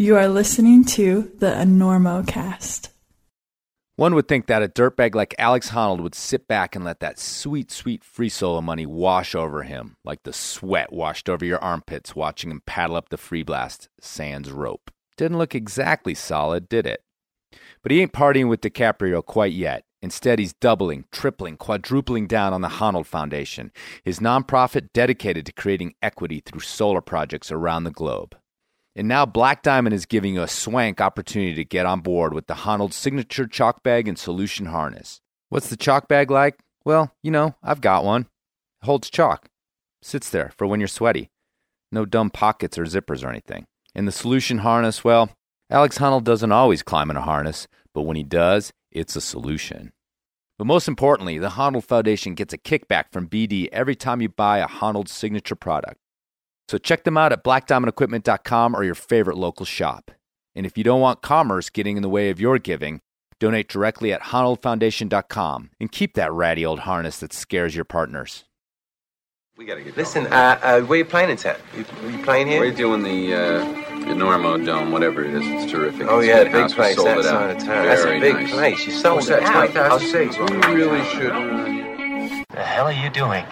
You are listening to the EnormoCast. One would think that a dirtbag like Alex Honnold would sit back and let that sweet, sweet free solo money wash over him, like the sweat washed over your armpits watching him paddle up the Free Blast Sands rope. Didn't look exactly solid, did it? But he ain't partying with DiCaprio quite yet. Instead, he's doubling, tripling, quadrupling down on the Honnold Foundation, his nonprofit dedicated to creating equity through solar projects around the globe. And now Black Diamond is giving you a swank opportunity to get on board with the Honnold signature chalk bag and solution harness. What's the chalk bag like? Well, you know, I've got one. It holds chalk. Sits there for when you're sweaty. No dumb pockets or zippers or anything. And the solution harness, well, Alex Honnold doesn't always climb in a harness, but when he does, it's a solution. But most importantly, the Honnold Foundation gets a kickback from BD every time you buy a Honnold signature product. So check them out at blackdiamondequipment.com or your favorite local shop. And if you don't want commerce getting in the way of your giving, donate directly at honnoldfoundation.com and keep that ratty old harness that scares your partners. We gotta get. Listen, where are you playing in town? You playing here? We're doing the Normo Dome, whatever it is. It's terrific. Oh, it's the big place outside of town. That's a big place. You sold it out. I'll say you really should. What the hell are you doing?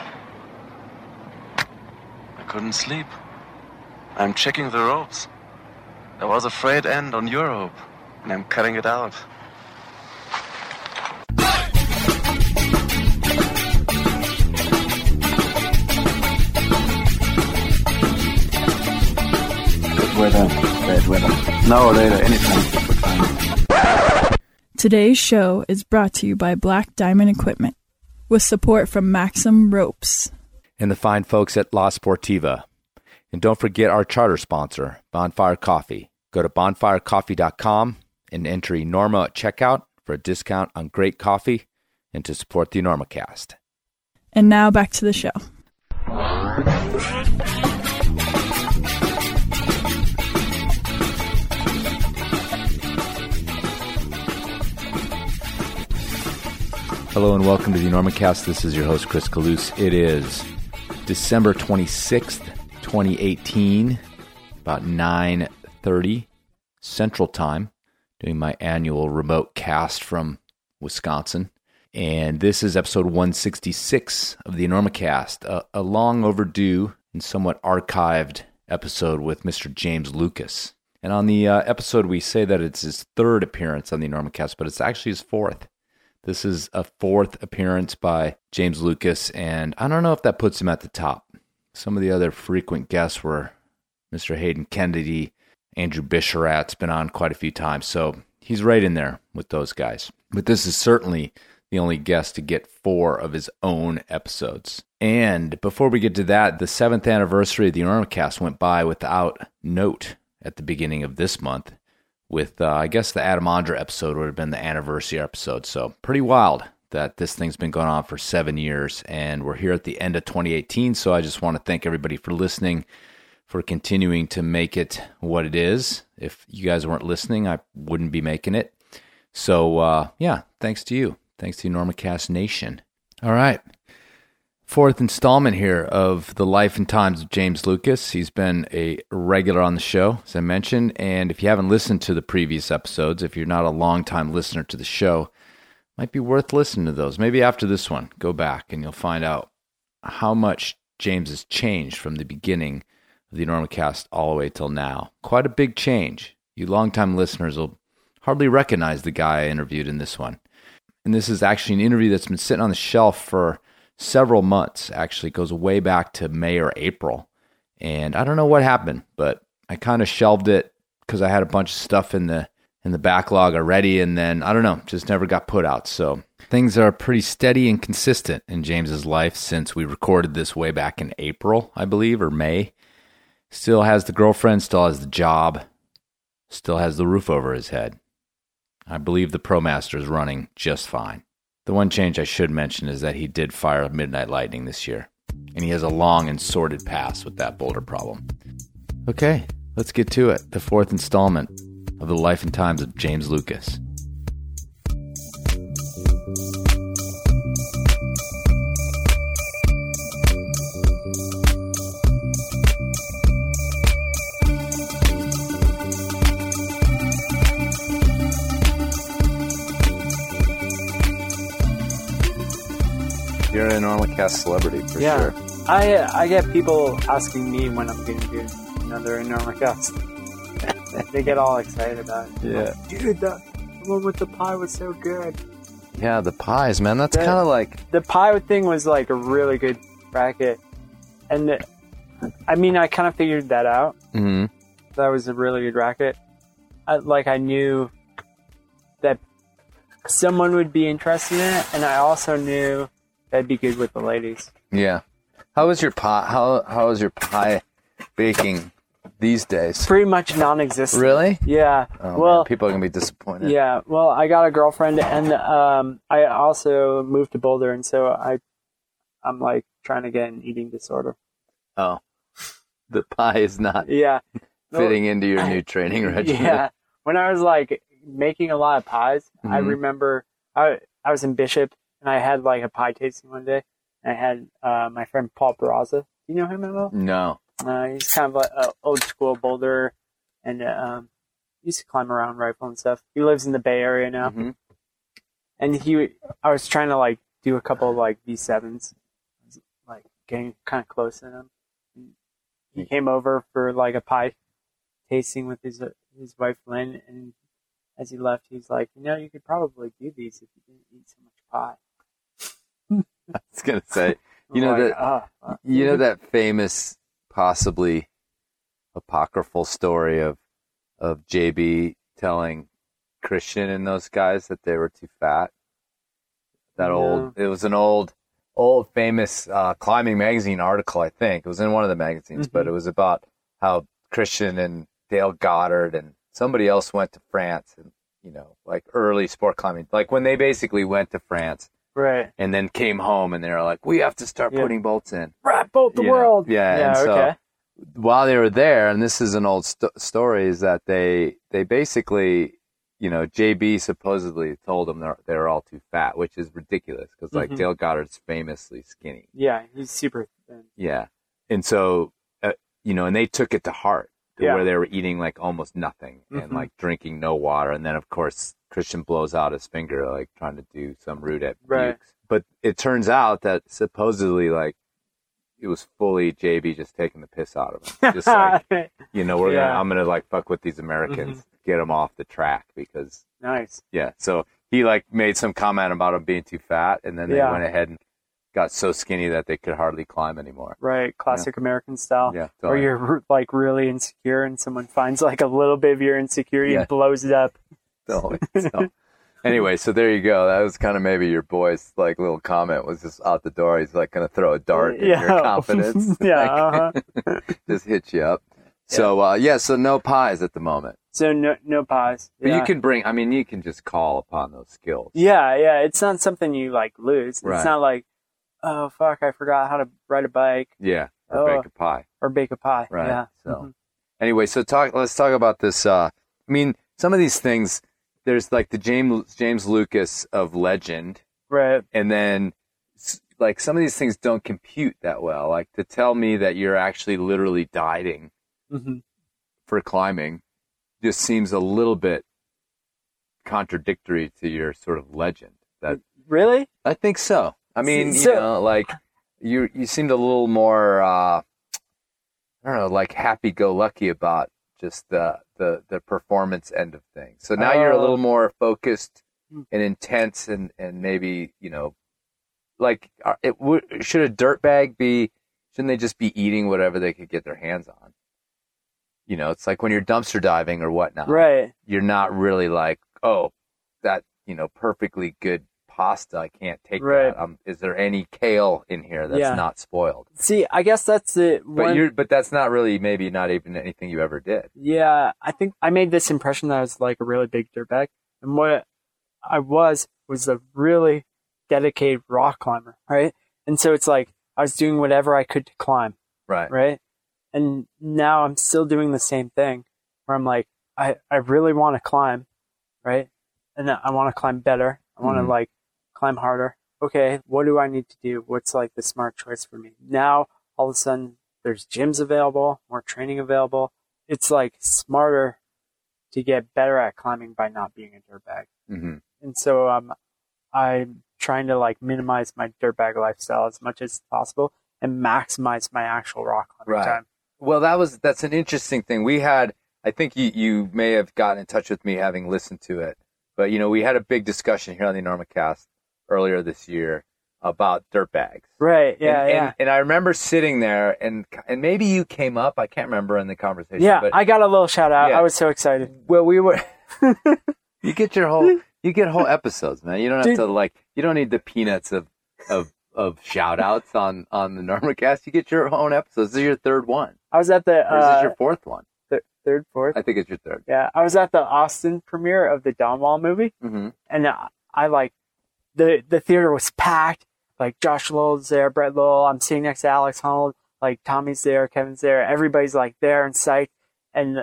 I couldn't sleep. I'm checking the ropes. There was a frayed end on your rope, and I'm cutting it out. Bad weather. Now or later, anytime. Today's show is brought to you by Black Diamond Equipment, with support from Maxim Ropes and the fine folks at La Sportiva. And don't forget our charter sponsor, Bonfire Coffee. Go to bonfirecoffee.com and enter Enormo at checkout for a discount on great coffee and to support the EnormoCast. And now back to the show. Hello and welcome to the EnormoCast. This is your host, Chris Kalous. It is December 26th, 2018, about 9:30 Central Time, doing my annual remote cast from Wisconsin. And this is episode 166 of the EnormoCast, a long overdue and somewhat archived episode with Mr. James Lucas. And on the episode, we say that it's his third appearance on the EnormoCast, but it's actually his fourth. This is a fourth appearance by James Lucas, and I don't know if that puts him at the top. Some of the other frequent guests were Mr. Hayden Kennedy, Andrew Bisharat's been on quite a few times, so he's right in there with those guys. But this is certainly the only guest to get four of his own episodes. And before we get to that, the 7th anniversary of the EnormoCast went by without note at the beginning of this month. With, I guess, the Adam Ondra episode would have been the anniversary episode. So pretty wild that this thing's been going on for 7 years, and we're here at the end of 2018. So I just want to thank everybody for listening, for continuing to make it what it is. If you guys weren't listening, I wouldn't be making it. So, yeah, thanks to you. Thanks to EnormoCast Nation. All right. Fourth installment here of the life and times of James Lucas. He's been a regular on the show, as I mentioned, and if you haven't listened to the previous episodes, if you're not a long-time listener to the show, it might be worth listening to those. Maybe after this one, go back and you'll find out how much James has changed from the beginning of the EnormoCast all the way till now. Quite a big change. You long-time listeners will hardly recognize the guy I interviewed in this one. And this is actually an interview that's been sitting on the shelf for several months, actually. It goes way back to May or April. And I don't know what happened, but I kind of shelved it because I had a bunch of stuff in the backlog already. And then, I don't know, just never got put out. So things are pretty steady and consistent in James's life since we recorded this way back in April, I believe, or May. Still has the girlfriend, still has the job, still has the roof over his head. I believe the ProMaster is running just fine. The one change I should mention is that he did fire Midnight Lightning this year, and he has a long and sordid past with that Boulder problem. Okay, let's get to it. The fourth installment of the life and times of James Lucas. You're an EnormoCast celebrity for sure. I get people asking me when I'm going to do another EnormoCast. They get all excited about it. Yeah. Like, dude, the one with the pie was so good. Yeah, the pies, man. That's kind of like... The pie thing was like a really good bracket. And I mean, I kind of figured that out. Mm-hmm. That was a really good bracket. I knew that someone would be interested in it, and I also knew that'd be good with the ladies. Yeah. How is your pie? How is your pie baking these days? Pretty much non-existent. Really? Yeah. Oh, well, man, people are gonna be disappointed. Yeah. Well, I got a girlfriend, and I also moved to Boulder, and so I'm like trying to get an eating disorder. Oh, the pie is not. Yeah. Fitting into your new training regimen. Yeah. When I was like making a lot of pies, mm-hmm. I remember I was in Bishop and I had like a pie tasting one day. And I had my friend Paul Barraza. You know him at all? No. He's kind of like an old school boulder and used to climb around Rifle and stuff. He lives in the Bay Area now. Mm-hmm. And I was trying to like do a couple of like V7s, like getting kind of close to him. He came over for like a pie tasting with his wife Lynn, and as he left, he's like, "You know, you could probably do these if you didn't eat so much pie." I was gonna say, that famous, possibly apocryphal story of JB telling Christian and those guys that they were too fat. It was an old famous Climbing Magazine article. I think it was in one of the magazines, mm-hmm. but it was about how Christian and Dale Goddard and somebody else went to France, and like early sport climbing, like when they basically went to France, right? And then came home and they were like, "We have to start putting bolts in, right? Bolt the world." Yeah. Yeah, and so while they were there, and this is an old story, is that they basically, JB supposedly told them they were all too fat, which is ridiculous because mm-hmm. Dale Goddard's famously skinny. Yeah, he's super thin. Yeah, and so. And they took it to heart where they were eating like almost nothing and mm-hmm. like drinking no water. And then, of course, Christian blows out his finger, like trying to do some route at Bukes. But it turns out that supposedly like it was fully JB just taking the piss out of him. Just like, I'm going to like fuck with these Americans, mm-hmm. get them off the track because. Nice. Yeah. So he like made some comment about him being too fat. And then they went ahead and got so skinny that they could hardly climb anymore. Right, classic American style. Yeah, totally. Where you're like really insecure, and someone finds like a little bit of your insecurity and blows it up. Totally. So, anyway, so there you go. That was kind of maybe your boy's like little comment was just out the door. He's like going to throw a dart in your confidence. Yeah, like, just hit you up. Yeah. So so no pies at the moment. So no pies. But you can you can just call upon those skills. Yeah, yeah. It's not something you like lose. It's not like. Oh fuck! I forgot how to ride a bike. Yeah, or bake a pie. Or bake a pie. Right. Yeah. So, anyway, let's talk about this. I mean, some of these things. There's like the James Lucas of legend. Right. And then, like some of these things don't compute that well. Like to tell me that you're actually literally dieting for climbing, just seems a little bit contradictory to your sort of legend. That really? I think so. I mean, you seemed a little more, happy-go-lucky about just the performance end of things. So now you're a little more focused and intense and maybe, should a dirtbag shouldn't they just be eating whatever they could get their hands on? It's like when you're dumpster diving or whatnot. Right. You're not really like, oh, that, perfectly good pasta, I can't take that. Is there any kale in here that's not spoiled? See, I guess that's it. But that's not really, maybe not even anything you ever did. Yeah, I think I made this impression that I was like a really big dirtbag, and what I was a really dedicated rock climber, right? And so it's like I was doing whatever I could to climb, right? And now I'm still doing the same thing, where I'm like, I really want to climb, right? And I want to climb better. I want to climb harder. Okay, what do I need to do? What's like the smart choice for me? Now, all of a sudden, there's gyms available, more training available. It's like smarter to get better at climbing by not being a dirtbag. Mm-hmm. And so I'm trying to like minimize my dirtbag lifestyle as much as possible and maximize my actual rock climbing time. Well, that's an interesting thing. We had, I think you may have gotten in touch with me having listened to it, but you know, we had a big discussion here on the EnormoCast earlier this year about dirtbags. Right. Yeah. And I remember sitting there and maybe you came up, I can't remember in the conversation. Yeah. But I got a little shout out. Yeah. I was so excited. Well, we were, you get whole episodes, man. You don't have to you don't need the peanuts of shout outs on the EnormoCast. You get your own episodes. This is your third one. I was at the, or is this your fourth one? Third, fourth? I think it's your third. Yeah. I was at the Austin premiere of the Don Wall movie. Mm-hmm. And I like, the theater was packed. Like Josh Lowell's there, Brett Lowell. I'm sitting next to Alex Honnold. Like Tommy's there, Kevin's there. Everybody's like there and psyched. And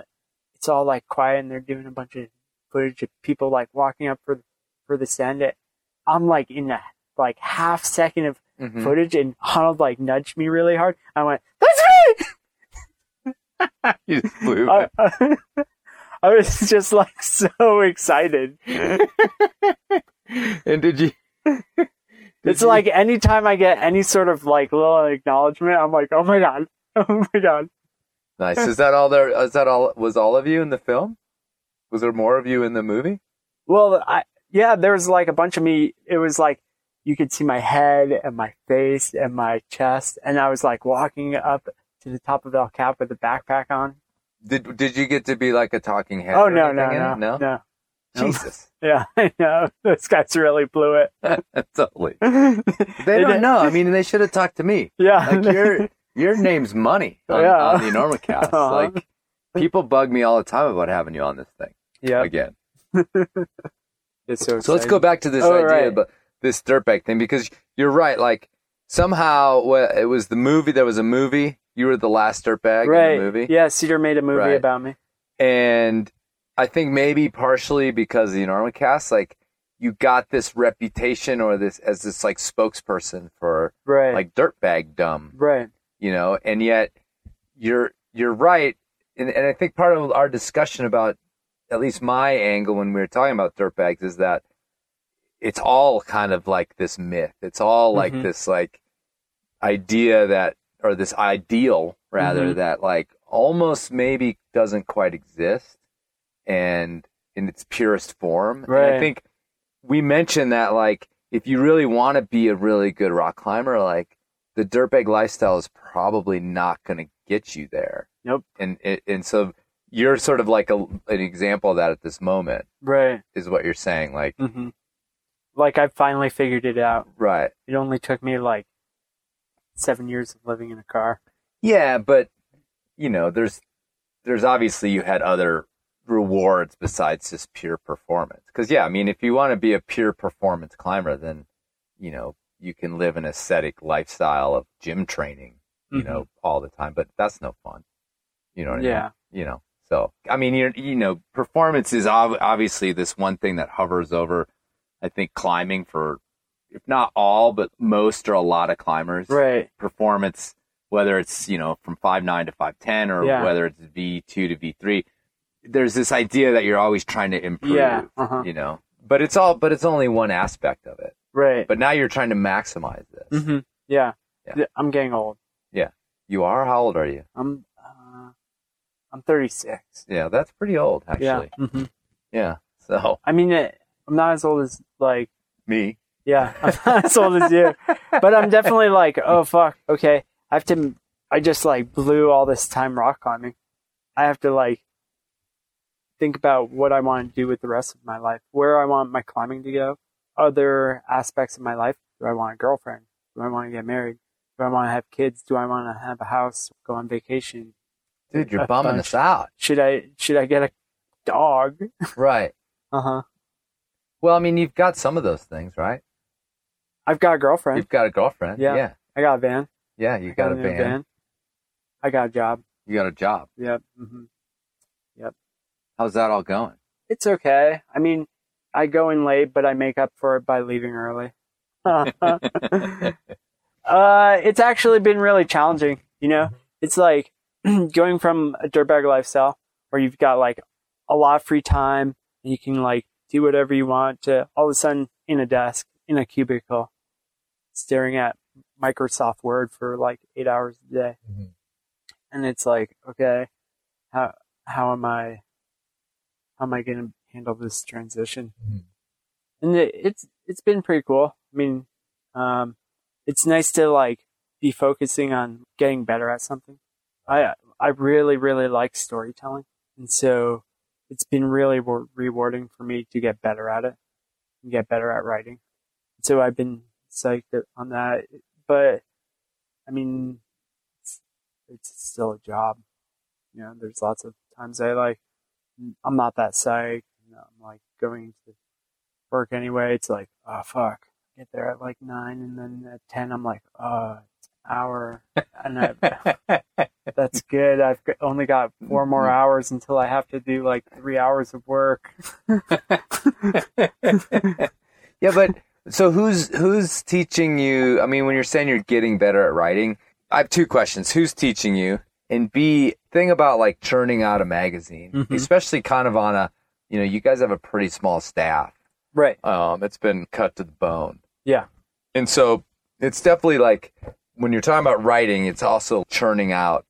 it's all like quiet and they're doing a bunch of footage of people like walking up for the stand. I'm like in a like half second of footage and Honnold like nudged me really hard. I went, "That's me!" You just blew it. I was just like so excited. And did you like anytime I get any sort of like little acknowledgement, I'm like, oh my god. Nice. Was all of you in the film? Was there more of you in the movie? Well, there was like a bunch of me. It was like you could see my head and my face and my chest, and I was like walking up to the top of El Cap with a backpack on. Did you get to be like a talking head? Oh no. Jesus. Yeah, I know. Those guys really blew it. Totally. They don't know. I mean, they should have talked to me. Yeah. Like, your name's money on the EnormoCast. Uh-huh. Like, people bug me all the time about having you on this thing. Yeah. Again. It's so let's go back to this idea about this dirtbag thing, because you're right. Like, somehow, it was the movie. There was a movie. You were the last dirtbag in the movie. Yeah, Cedar made a movie about me. And I think maybe partially because of the EnormoCast, like you got this reputation or this as this like spokesperson for like dirtbag dumb, you know, and yet you're right. And I think part of our discussion about at least my angle when we were talking about dirtbags is that it's all kind of like this myth. It's all like this like idea that, or this ideal rather that like almost maybe doesn't quite exist. And in its purest form. Right. And I think we mentioned that, like, if you really want to be a really good rock climber, like, the dirtbag lifestyle is probably not going to get you there. Nope. And so you're sort of like an example of that at this moment. Right. Is what you're saying. Like, like I finally figured it out. Right. It only took me, like, 7 years of living in a car. Yeah, but, you know, there's obviously you had other rewards besides just pure performance, because I mean, if you want to be a pure performance climber, then you know you can live an ascetic lifestyle of gym training, you know, all the time, but that's no fun, you know what I mean? You know, so I mean, you know, performance is obviously this one thing that hovers over, I think, climbing for, if not all, but most or a lot of climbers. Right. Performance, whether it's, you know, from 5'9" to 5'10" or whether it's V2 to V3. There's this idea that you're always trying to improve, you know, but it's only one aspect of it. Right. But now you're trying to maximize this. Mm-hmm. Yeah. I'm getting old. Yeah. You are? How old are you? I'm 36. Yeah. That's pretty old, actually. Yeah. Mm-hmm. Yeah. So, I mean, I'm not as old as like me. Yeah. I'm not as old as you, but I'm definitely like, oh fuck. Okay. I just like blew all this time rock climbing. I have to like think about what I want to do with the rest of my life, where I want my climbing to go, other aspects of my life. Do I want a girlfriend? Do I want to get married? Do I want to have kids? Do I want to have a house, go on vacation? Dude, you're bumming us out. Should I get a dog? Right. Uh-huh. Well, I mean, you've got some of those things, right? I've got a girlfriend. You've got a girlfriend. Yeah. I got a van. Yeah, you got a van. I got a job. You got a job. Yep. Mm-hmm. Yep. How's that all going? It's okay. I mean, I go in late, but I make up for it by leaving early. It's actually been really challenging. You know, it's like going from a dirtbag lifestyle where you've got like a lot of free time and you can like do whatever you want to all of a sudden in a desk, in a cubicle staring at Microsoft Word for like 8 hours a day. Mm-hmm. And it's like, okay, how am I going to handle this transition? Mm-hmm. And it's been pretty cool. I mean, it's nice to like be focusing on getting better at something. I really, really like storytelling. And so it's been really rewarding for me to get better at it and get better at writing. So I've been psyched on that, but I mean, it's still a job. You know, there's lots of times I'm not that psyched. You know, I'm like going to work anyway. It's like, oh fuck, get there at like 9, and then at 10, I'm like, oh, it's an hour, that's good. I've only got 4 more hours until I have to do like 3 hours of work. Yeah, but so who's teaching you? I mean, when you're saying you're getting better at writing, I have 2 questions. Who's teaching you? And B, thing about like churning out a magazine, mm-hmm. especially kind of on a, you know, you guys have a pretty small staff. Right. It's been cut to the bone. Yeah. And so it's definitely like when you're talking about writing, it's also churning out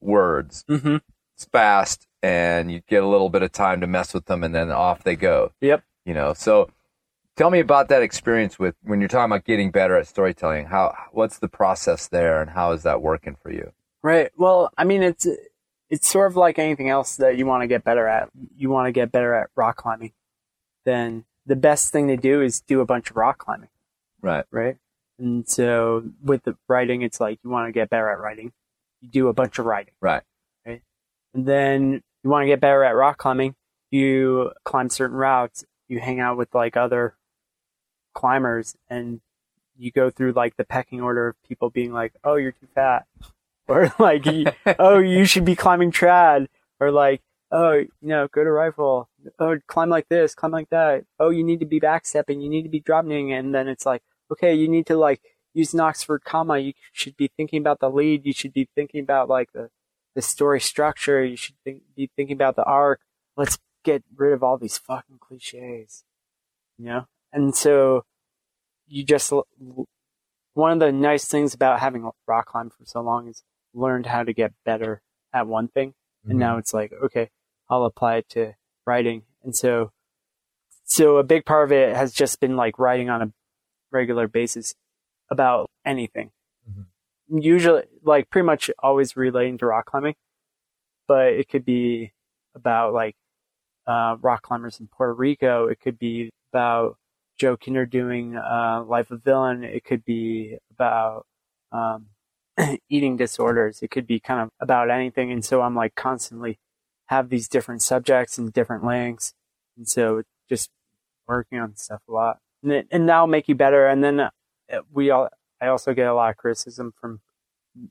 words. Mm-hmm. It's fast and you get a little bit of time to mess with them and then off they go. Yep. You know, so tell me about that experience with when you're talking about getting better at storytelling. What's the process there and how is that working for you? Right. Well, I mean, it's sort of like anything else that you want to get better at. You want to get better at rock climbing. Then the best thing to do is do a bunch of rock climbing. Right. Right. And so with the writing, it's like you want to get better at writing. You do a bunch of writing. Right. Right. And then you want to get better at rock climbing. You climb certain routes. You hang out with like other climbers and you go through like the pecking order of people being like, oh, you're too fat. Or like, oh, you should be climbing trad. Or like, oh, you know, go to rifle. Oh, climb like this, climb like that. Oh, you need to be backstepping. You need to be dropping. And then it's like, okay, you need to like use an Oxford comma. You should be thinking about the lead. You should be thinking about like the story structure. You should be thinking about the arc. Let's get rid of all these fucking cliches, you know? And so you just, one of the nice things about having rock climbed for so long is learned how to get better at one thing. And mm-hmm. now it's like, okay, I'll apply it to writing. And so a big part of it has just been like writing on a regular basis about anything. Mm-hmm. Usually, like pretty much always relating to rock climbing, but it could be about like rock climbers in Puerto Rico. It could be about Joe Kinder doing Life of Villain. It could be about eating disorders. It could be kind of about anything. And so I'm like constantly have these different subjects and different lengths. And so just working on stuff a lot. And that'll make you better. And then I also get a lot of criticism from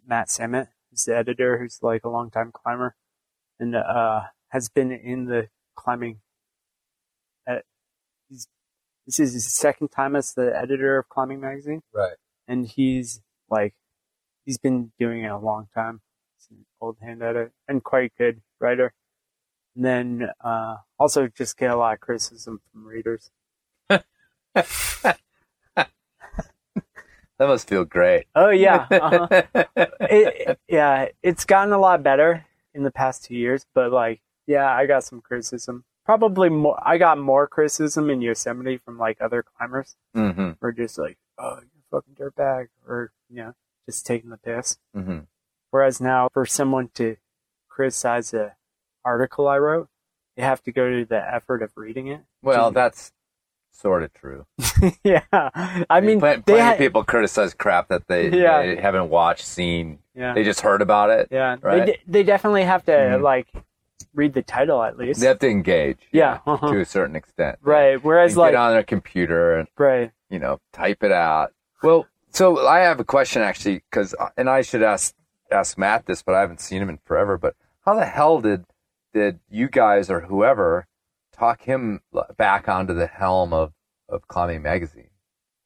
Matt Samet, who's the editor, who's like a longtime climber and has been in the climbing. This is his second time as the editor of Climbing Magazine. Right. And he's been doing it a long time. He's an old hand at it and quite good writer. And then also just get a lot of criticism from readers. That must feel great. Oh, yeah. Uh-huh. It's gotten a lot better in the past 2 years, but like, yeah, I got some criticism. Probably more. I got more criticism in Yosemite from like other climbers, mm-hmm. or just like, "Oh, you're a fucking dirtbag," or you know, just taking the piss. Mm-hmm. Whereas now, for someone to criticize an article I wrote, they have to go to the effort of reading it. Well, that's sort of true. Yeah, I mean, plenty of people criticize crap that they haven't watched, seen. Yeah. They just heard about it. Yeah, right? They definitely have to mm-hmm. like. Read the title at least. They have to engage. Yeah. Uh-huh. To a certain extent. Right. Whereas and like get on their computer and right. you know, type it out. Well, so I have a question actually, and I should ask Matt this, but I haven't seen him in forever. But how the hell did you guys or whoever talk him back onto the helm of Climbing Magazine?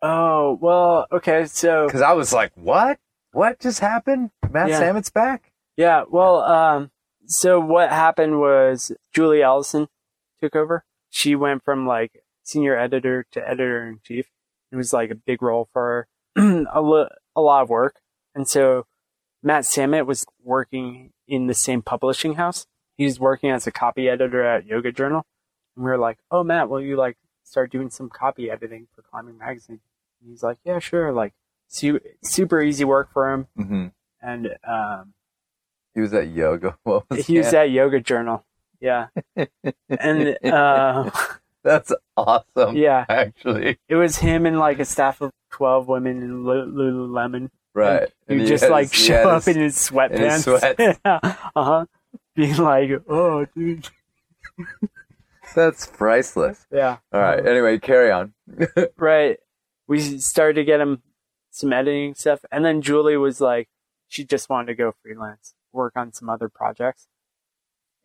Oh, well, okay, so because I was like, what? What just happened? Matt Samet's back? Yeah, well, so what happened was Julie Ellison took over. She went from like senior editor to editor in chief. It was like a big role for a lot of work. And so Matt Samet was working in the same publishing house. He was working as a copy editor at Yoga Journal. And we were like, oh, Matt, will you like start doing some copy editing for Climbing Magazine? And he's like, yeah, sure. Like super easy work for him. Mm-hmm. And he was at Yoga. He was at Yoga Journal. Yeah. And that's awesome. Yeah. Actually, it was him and like a staff of 12 women in Lululemon. Right. You just like show up in his sweatpants. Being like, oh, dude. That's priceless. Yeah. All right. Anyway, carry on. Right. We started to get him some editing stuff. And then Julie was like, she just wanted to go freelance, work on some other projects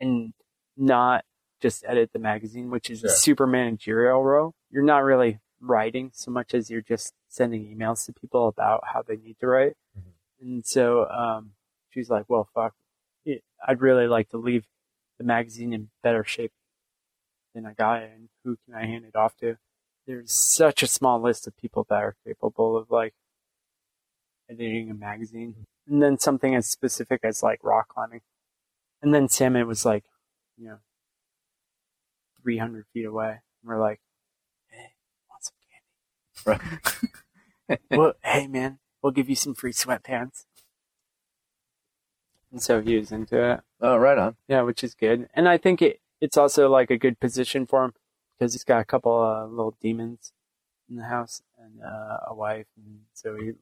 and not just edit the magazine, which is a super managerial role. You're not really writing so much as you're just sending emails to people about how they need to write. Mm-hmm. And so she's like, well, fuck, I'd really like to leave the magazine in better shape than I got it, and who can I hand it off to? There's such a small list of people that are capable of like editing a magazine, and then something as specific as like rock climbing. And then Sam, it was like, 300 feet away. And we're like, hey, want some candy? Right. Well, hey man, we'll give you some free sweatpants. And so he was into it. Oh, right on. Yeah, which is good. And I think it's also like a good position for him because he's got a couple little demons in the house and a wife. And so he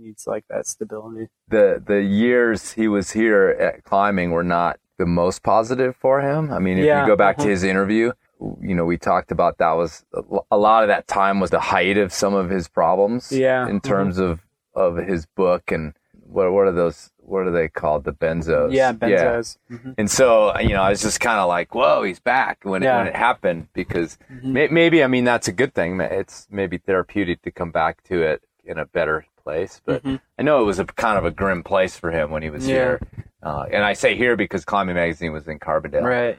needs like that stability. The years he was here at climbing were not the most positive for him. I mean, if you go back to his interview, we talked about that was a lot of that time was the height of some of his problems in terms of his book and what are those? What are they called? The benzos. Yeah, benzos. Yeah. Mm-hmm. And so, I was just kind of like, whoa, he's back when it happened, because maybe, I mean, that's a good thing. It's maybe therapeutic to come back to it in a better place. But I know it was a kind of a grim place for him when he was here. And I say here because Climbing Magazine was in Carbondale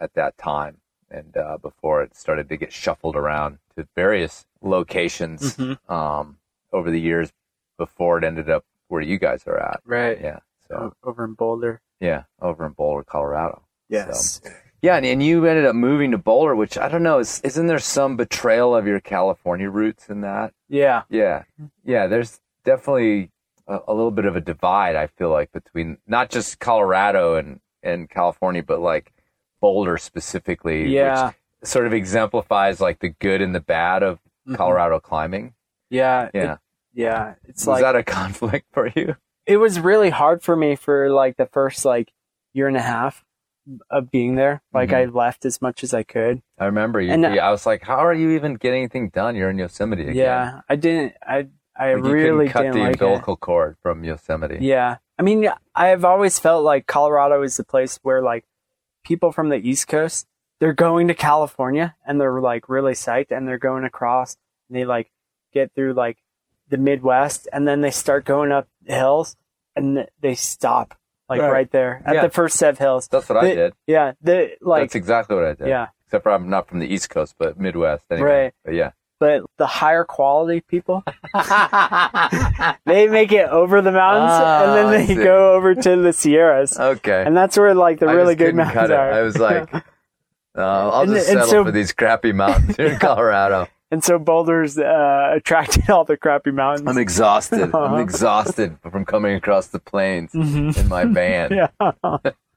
at that time. And before it started to get shuffled around to various locations over the years before it ended up where you guys are at. Right. Yeah. So over in Boulder. Yeah. Over in Boulder, Colorado. Yes. So, yeah. And you ended up moving to Boulder, which I don't know. Isn't there some betrayal of your California roots in that? Yeah. Yeah. Yeah. There's definitely a little bit of a divide, I feel like, between not just Colorado and California, but like Boulder specifically. Yeah. Which sort of exemplifies like the good and the bad of Colorado climbing. Yeah. Yeah. Yeah, it's like... Was that a conflict for you? It was really hard for me for, like, the first, like, year and a half of being there. Like, I left as much as I could. I remember you. And I was like, how are you even getting anything done? You're in Yosemite again. Yeah, I didn't... I like really didn't like it. You couldn't cut the umbilical cord from Yosemite. Yeah. I mean, I've always felt like Colorado is the place where, like, people from the East Coast, they're going to California, and they're, like, really psyched, and they're going across, and they, like, get through, like, the Midwest, and then they start going up hills and they stop like right there at the first set of hills. That's what I did. Yeah. That's exactly what I did. Yeah. Except for I'm not from the East Coast, but Midwest. Anyway. Right. But yeah. But the higher quality people, they make it over the mountains and then they go over to the Sierras. Okay. And that's where like the really good mountains are. I was like, I'll just settle for these crappy mountains here in Colorado. And so Boulder's attracted all the crappy mountains. I'm exhausted. I'm exhausted from coming across the plains in my van. Yeah.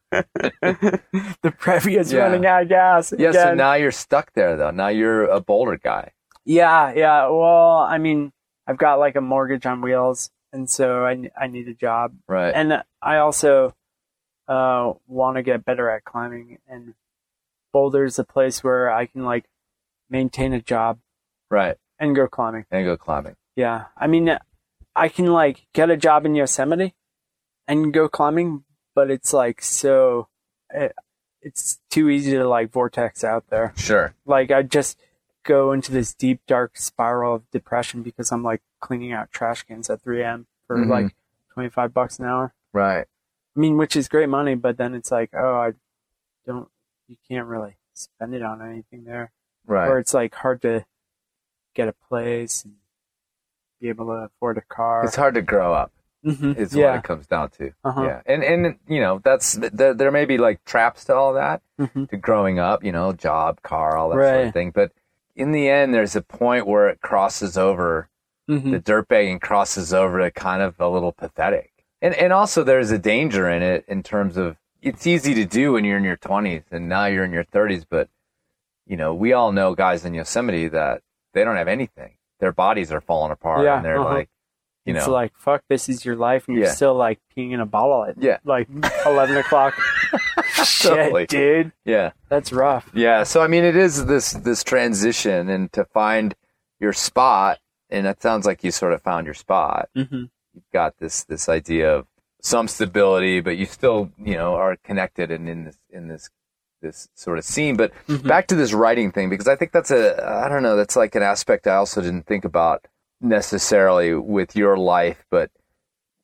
The prevy is running out of gas. Yeah, again. So now you're stuck there, though. Now you're a Boulder guy. Yeah, yeah. Well, I mean, I've got like a mortgage on wheels, and so I need a job. Right. And I also want to get better at climbing, and Boulder's a place where I can like maintain a job. Right. And go climbing. Yeah. I mean, I can like get a job in Yosemite and go climbing, but it's like, so it's too easy to like vortex out there. Sure. Like I just go into this deep, dark spiral of depression because I'm like cleaning out trash cans at 3 a.m. for like $25 an hour. Right. I mean, which is great money, but then it's like, oh, you can't really spend it on anything there. Right. Or it's like hard to get a place and be able to afford a car. It's hard to grow up. Mm-hmm. Is what it comes down to. Uh-huh. Yeah, and you know, that's there may be like traps to all that, mm-hmm. to growing up. You know, job, car, all that sort of thing. But in the end, there's a point where it crosses over. Mm-hmm. The dirtbagging crosses over to kind of a little pathetic, and also there's a danger in it in terms of it's easy to do when you're in your 20s, and now you're in your 30s. But you know, we all know guys in Yosemite that they don't have anything. Their bodies are falling apart, and they're like. You know. It's like, fuck, this is your life, and you're still, like, peeing in a bottle at, like, 11 o'clock. Shit, totally. Dude. Yeah. That's rough. Yeah. So, I mean, it is this transition, and to find your spot, and that sounds like you sort of found your spot. Mm-hmm. You've got this idea of some stability, but you still, you know, are connected and in this sort of scene. But back to this writing thing, because I think that's that's like an aspect I also didn't think about necessarily with your life, but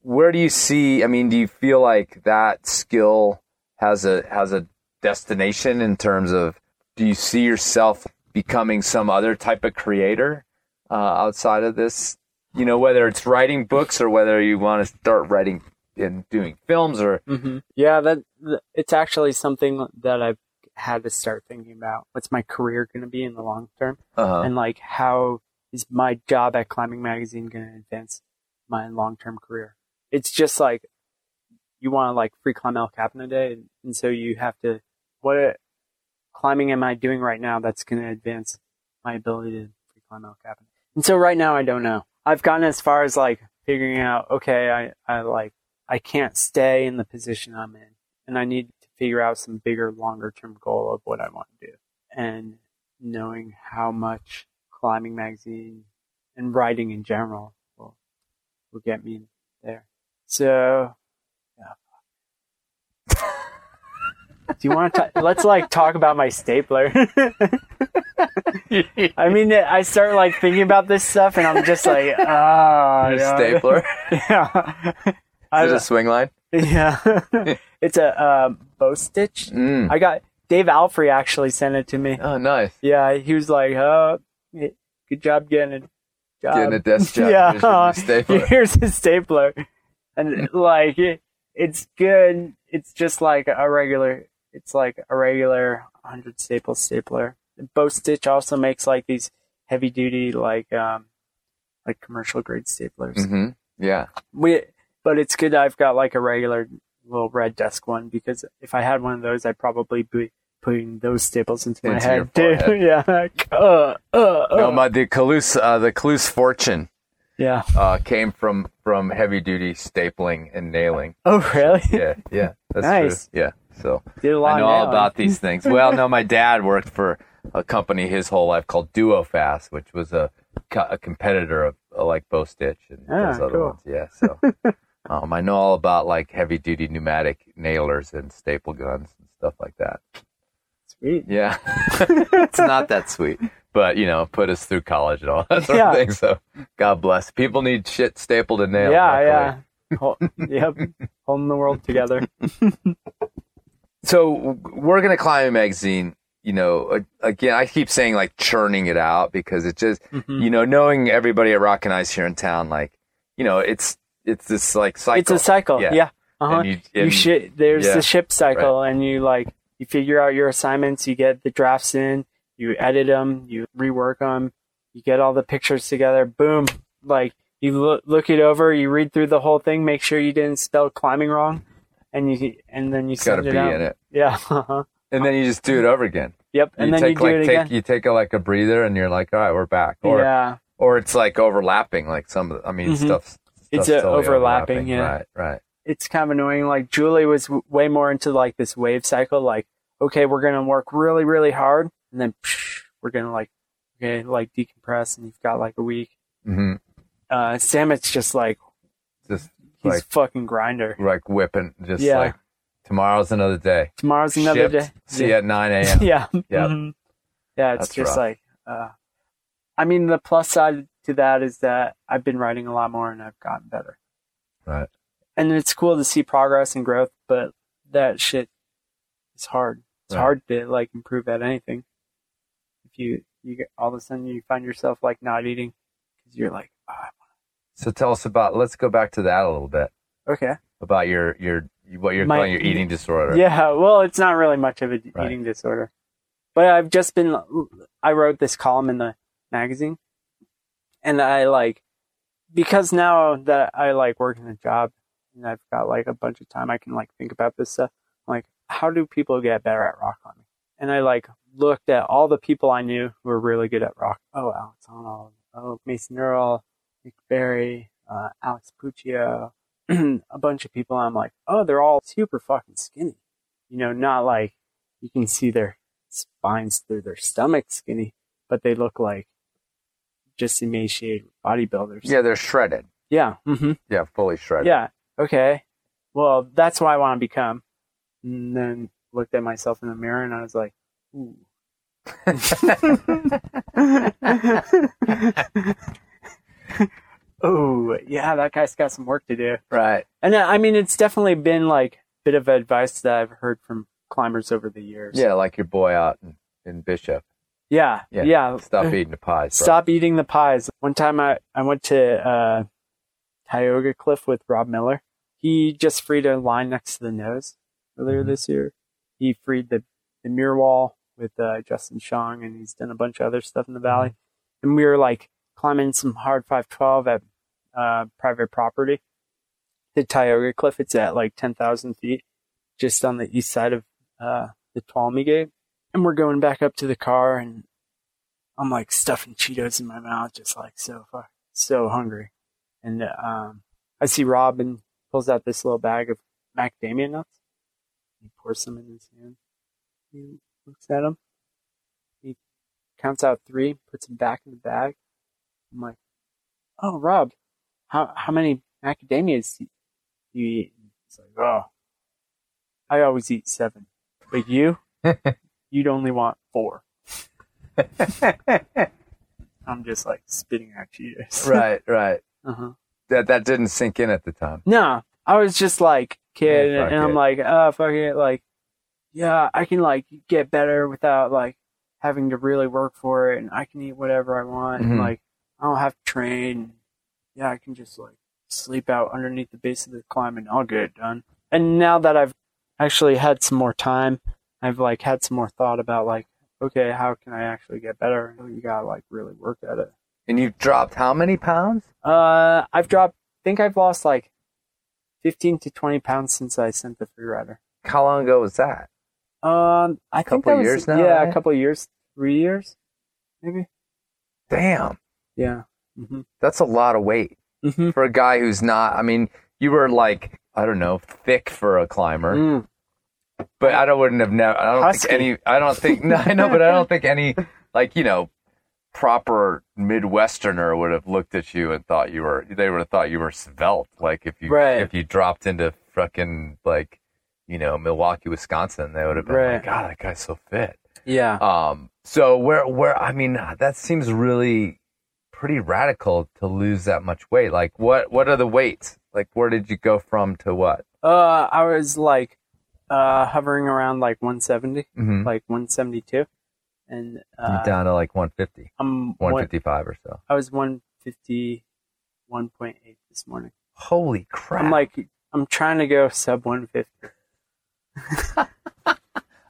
where do you see, I mean, do you feel like that skill has a destination in terms of, do you see yourself becoming some other type of creator outside of this, you know, whether it's writing books or whether you want to start writing and doing films or it's actually something that I've had to start thinking about. What's my career going to be in the long term? Uh-huh. And like, how is my job at Climbing Magazine going to advance my long-term career? It's just like, you want to like free climb El Capitan a day. And so you have to, what climbing am I doing right now that's going to advance my ability to free climb El Capitan? And so right now, I don't know. I've gotten as far as like figuring out, okay, I can't stay in the position I'm in, and I need to figure out some bigger, longer-term goal of what I want to do. And knowing how much Climbing Magazine and writing in general will get me there. So, yeah. Do you want to? Let's like talk about my stapler. I mean, I start like thinking about this stuff, and I'm just like, stapler. Yeah. Is it a swing line? Yeah, it's a bow stitch. Mm. I got Dave Alfrey actually sent it to me. Oh, nice. Yeah, he was like, good job getting a desk job. Here's a stapler. And like, it's good. It's just like a regular 100 staple stapler. Bow stitch also makes like these heavy duty, like commercial grade staplers. Mm-hmm. Yeah. But it's good. I've got like a regular little red desk one, because if I had one of those, I'd probably be putting those staples into my head, too. Yeah. No, the Kalous fortune. Yeah. Came from heavy duty stapling and nailing. Oh, really? Yeah. Yeah. That's nice. True. Yeah. So I know all about these things. Well, no, my dad worked for a company his whole life called Duofast, which was a competitor of like Bow Stitch and those other ones. Yeah. So I know all about like heavy duty pneumatic nailers and staple guns and stuff like that. Sweet. Yeah. It's not that sweet, but you know, put us through college and all that sort of thing. So God bless. People need shit stapled and nailed. Yeah. Luckily. Yeah. Holding the world together. So we're going to Climbing Magazine, you know, again, I keep saying like churning it out, because it just, you know, knowing everybody at Rock and Ice here in town, like, you know, it's this like cycle. It's a cycle. Yeah. Uh-huh. And there's the ship cycle, right. And you like, you figure out your assignments, you get the drafts in, you edit them, you rework them, you get all the pictures together, boom. Like, you look it over, you read through the whole thing, make sure you didn't spell climbing wrong, and then you send it out. Got to be in it. Yeah. Uh-huh. And then you just do it over again. Yep. And then you do it again. You take a breather, and you're like, all right, we're back. Or it's like overlapping, like some of the, I mean, stuff's it's totally overlapping. Yeah. Right. It's kind of annoying. Like, Julie was way more into like this wave cycle, like, okay, we're going to work really, really hard. And then we're going to decompress. And you've got like a week. Mm-hmm. Sam, it's just like, he's like, fucking grinder. Like whipping. Just like, tomorrow's another day. Shift. See you at 9 a.m. Yeah. Yeah. Mm-hmm. Yeah. It's I mean, the plus side to that is that I've been writing a lot more and I've gotten better. Right. And it's cool to see progress and growth, but that shit is hard. It's hard to like improve at anything. If you you get, all of a sudden you find yourself like not eating because you're like, oh, I want to. So tell us about, let's go back to that a little bit. Okay. About your what you're calling your eating disorder. Yeah, well, it's not really much of an eating disorder. But I've just been, I wrote this column in the magazine, and I like, because now that I like working a job and I've got like a bunch of time, I can like think about this stuff. I'm like, how do people get better at rock climbing? And I like looked at all the people I knew who were really good at rock. Oh, Alex Honnold, oh, Mason Earl, Nick Berry, Alex Puccio, a bunch of people. And I'm like, oh, they're all super fucking skinny. You know, not like you can see their spines through their stomach skinny, but they look like just emaciated bodybuilders. Yeah, they're shredded. Yeah. Mm-hmm. Yeah, fully shredded. Yeah. Okay. Well, that's what I want to become. And then looked at myself in the mirror and I was like, ooh. Oh, yeah, that guy's got some work to do. Right. And I mean, it's definitely been like a bit of advice that I've heard from climbers over the years. Yeah, like your boy out in Bishop. Yeah. Stop eating the pies. Bro. Stop eating the pies. One time I went to Tioga Cliff with Rob Miller. He just freed a line next to the nose earlier this year. He freed the Muir Wall with Justin Shang, and he's done a bunch of other stuff in the valley. And we were like climbing some hard 512 at private property. The Tioga Cliff, it's at like 10,000 feet just on the east side of the Tuolumne Gate. And we're going back up to the car, and I'm like stuffing Cheetos in my mouth, just like so hungry. And I see Rob and pulls out this little bag of macadamia nuts. He pours some in his hand. He looks at them. He counts out 3, puts them back in the bag. I'm like, oh, Rob, how many macadamias do you eat? And he's like, oh, I always eat 7. But you? You'd only want 4. I'm just like spitting out Cheetos. Right. Uh-huh. That didn't sink in at the time. No, I was just like kid, and I'm like, oh, fuck it. Like, yeah, I can like get better without like having to really work for it, and I can eat whatever I want, and like I don't have to train. Yeah, I can just like sleep out underneath the base of the climb, and I'll get it done. And now that I've actually had some more time, I've like had some more thought about like, okay, how can I actually get better? You gotta like really work at it. And you've dropped how many pounds? I've lost like 15 to 20 pounds since I sent the Free Rider. How long ago was that? I think that was, years now. Yeah, right? A couple of years, 3 years, maybe. Damn. Yeah. Mm-hmm. That's a lot of weight for a guy who's not. I mean, you were like, I don't know, thick for a climber. Mm. But I don't think any, like, you know, proper Midwesterner would have looked at you and thought they would have thought you were svelte. Like if you dropped into fucking like, you know, Milwaukee, Wisconsin, they would have been like, God, that guy's so fit. Yeah. So where, I mean, that seems really pretty radical to lose that much weight. Like what are the weights? Like where did you go from to what? I was like, hovering around like 170, like 172, and you're down to like 150, 155 or so. I was 151.8 this morning. Holy crap! I'm trying to go sub 150.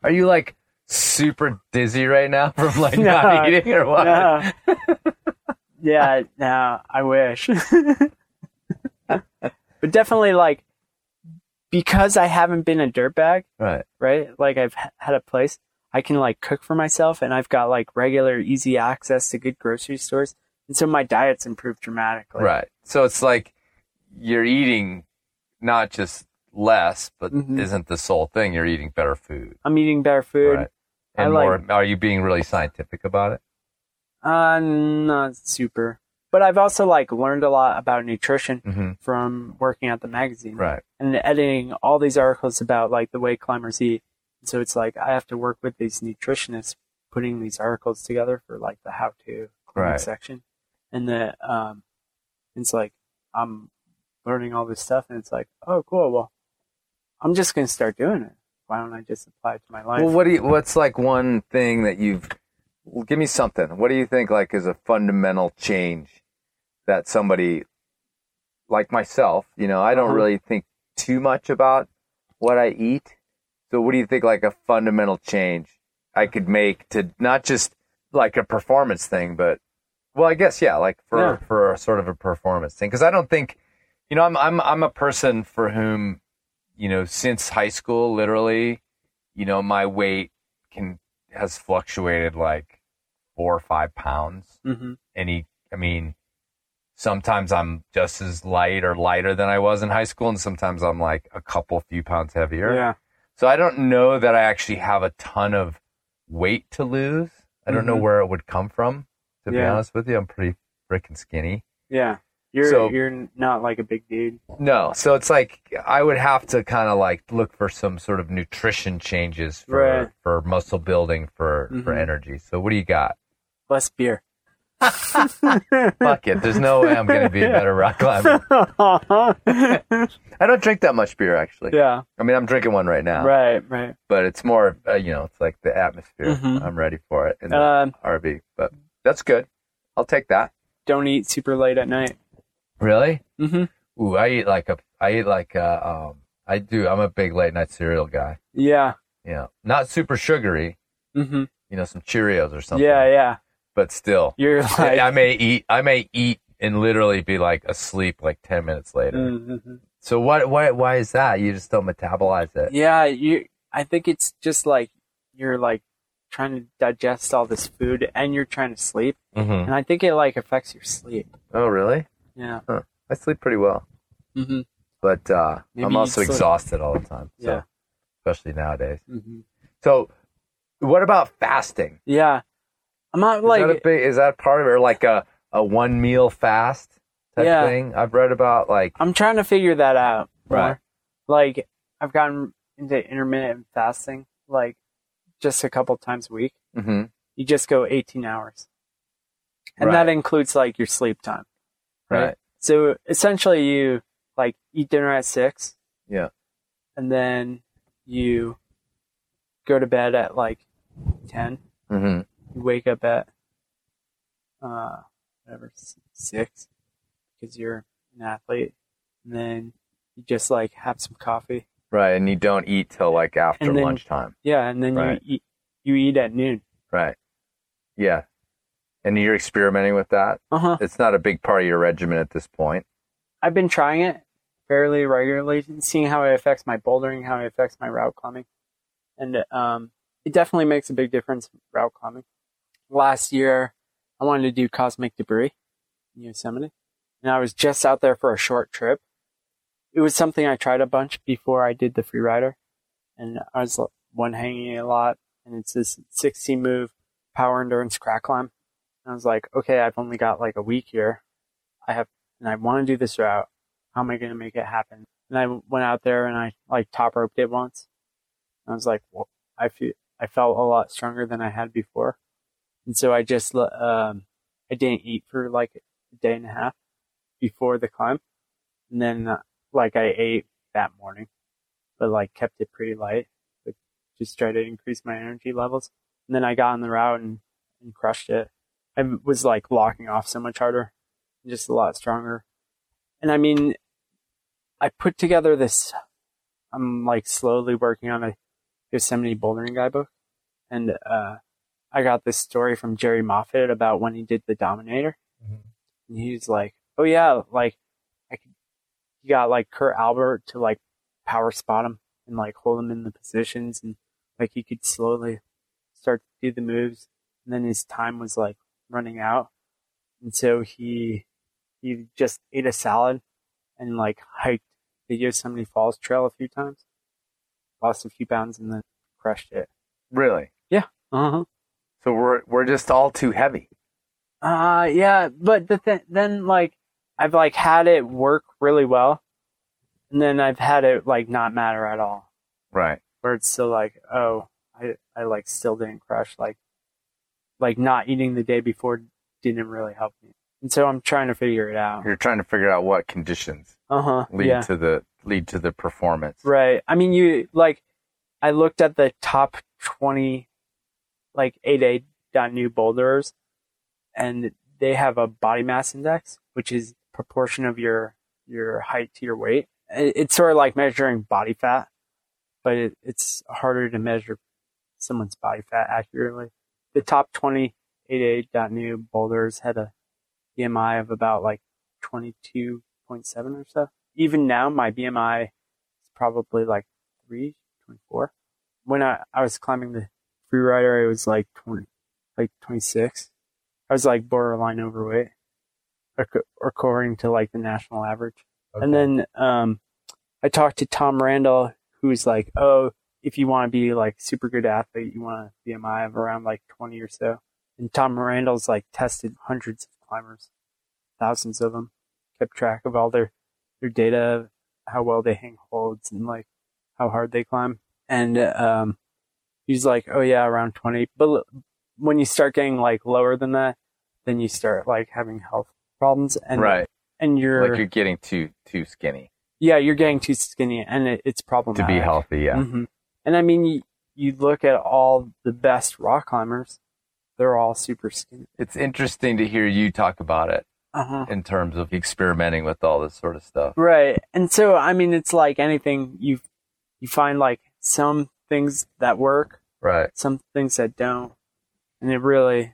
Are you like super dizzy right now from like not eating or what? No. Yeah, no, I wish. But definitely like, because I haven't been a dirtbag, right? Like I've had a place, I can like cook for myself, and I've got like regular easy access to good grocery stores. And so my diet's improved dramatically. Right. So it's like you're eating not just less, but isn't the sole thing. You're eating better food. I'm eating better food. Right. And are you being really scientific about it? Not super. But I've also like learned a lot about nutrition from working at the magazine, and editing all these articles about like the way climbers eat. So it's like I have to work with these nutritionists putting these articles together for like the how-to climbing section, and the it's like I'm learning all this stuff, and it's like, oh, cool. Well, I'm just gonna start doing it. Why don't I just apply it to my life? Well, what's like one thing that you've give me something. What do you think like is a fundamental change that somebody like myself, you know, I don't really think too much about what I eat. So what do you think like a fundamental change I could make to not just like a performance thing, but well, I guess, yeah, like for a sort of a performance thing. Cause I don't think, you know, I'm a person for whom, you know, since high school, literally, you know, my weight has fluctuated like 4 or 5 pounds. Mm-hmm. Sometimes I'm just as light or lighter than I was in high school. And sometimes I'm like a few pounds heavier. Yeah. So I don't know that I actually have a ton of weight to lose. I don't know where it would come from. To be honest with you, I'm pretty freaking skinny. Yeah. You're not like a big dude. No. So it's like I would have to kind of like look for some sort of nutrition changes for muscle building, for energy. So what do you got? Less beer. Fuck it. There's no way I'm going to be a better rock climber. I don't drink that much beer, actually. Yeah. I mean, I'm drinking one right now. Right. But it's more, it's like the atmosphere. Mm-hmm. I'm ready for it in the RV. But that's good. I'll take that. Don't eat super late at night. Really? Mm-hmm. Ooh, I'm a big late night cereal guy. Yeah. Yeah. Not super sugary. Mm-hmm. You know, some Cheerios or something. Yeah. But still, you're like, I may eat and literally be like asleep like 10 minutes later. Mm-hmm. So why is that? You just don't metabolize it. Yeah, I think it's just like you're like trying to digest all this food and you're trying to sleep. Mm-hmm. And I think it like affects your sleep. Oh, really? Yeah. Huh. I sleep pretty well. Mm-hmm. But I'm also exhausted all the time. So, yeah. Especially nowadays. Mm-hmm. So what about fasting? Yeah. I'm not like... Is that part of it? Or like a one-meal fast type thing? I've read about like... I'm trying to figure that out. Right. Like, I've gotten into intermittent fasting, like, just a couple times a week. Mm-hmm. You just go 18 hours. And that includes, like, your sleep time. Right. So, essentially, you, like, eat dinner at 6. Yeah. And then you go to bed at, like, 10. Mm-hmm. You wake up at 6 because you're an athlete, and then you just like have some coffee. Right, and you don't eat till like after lunchtime. Yeah, and then you eat at noon. Right. Yeah, and you're experimenting with that. It's not a big part of your regimen at this point. I've been trying it fairly regularly, seeing how it affects my bouldering, how it affects my route climbing, and it definitely makes a big difference route climbing. Last year, I wanted to do Cosmic Debris in Yosemite, and I was just out there for a short trip. It was something I tried a bunch before I did the Free Rider, and I was one hanging a lot, and it's this 60-move power endurance crack climb. And I was like, okay, I've only got like a week here, and I want to do this route. How am I going to make it happen? And I went out there, and I like top roped it once. And I was like, well, I felt a lot stronger than I had before. And so I just, I didn't eat for like a day and a half before the climb. And then I ate that morning, but like kept it pretty light, like just tried to increase my energy levels. And then I got on the route and crushed it. I was like locking off so much harder, just a lot stronger. And I mean, I put together this, I'm like slowly working on a Yosemite bouldering guidebook. And, I got this story from Jerry Moffat about when he did the Dominator. Mm-hmm. And he was like, oh yeah, like he got like Kurt Albert to like power spot him and like hold him in the positions. And like he could slowly start to do the moves. And then his time was like running out. And so he just ate a salad and like hiked the Yosemite Falls Trail a few times, lost a few pounds and then crushed it. Really? Yeah. Uh-huh. So we're just all too heavy. Yeah, but then like I've like had it work really well, and then I've had it like not matter at all. Right. Where it's still like, oh, I like still didn't crush. Like not eating the day before didn't really help me, and so I'm trying to figure it out. You're trying to figure out what conditions lead to the performance. Right. I mean, I looked at the top 20. Like 8a 8a.new boulderers, and they have a body mass index, which is proportion of your height to your weight. It's sort of like measuring body fat, but it's harder to measure someone's body fat accurately. The top 20 8a.new boulders had a BMI of about like 22.7 or so. Even now, my BMI is probably like 3, 24. When I was climbing the Free Rider, it was like 20, like 26. I was like borderline overweight, according to like the national average. Okay. And then I talked to Tom Randall, who's like, oh, if you want to be like super good athlete, you want a BMI of around like 20 or so. And Tom Randall's like tested hundreds of climbers, thousands of them, kept track of all their data, how well they hang holds and like how hard they climb. And he's like, oh yeah, around 20. But when you start getting like lower than that, then you start like having health problems. And right. And you're getting too skinny. Yeah, you're getting too skinny, and it's problematic. To be healthy, yeah. Mm-hmm. And I mean, you look at all the best rock climbers, they're all super skinny. It's interesting to hear you talk about it in terms of experimenting with all this sort of stuff. Right. And so, I mean, it's like anything. You find like some things that work, right? Some things that don't. And it really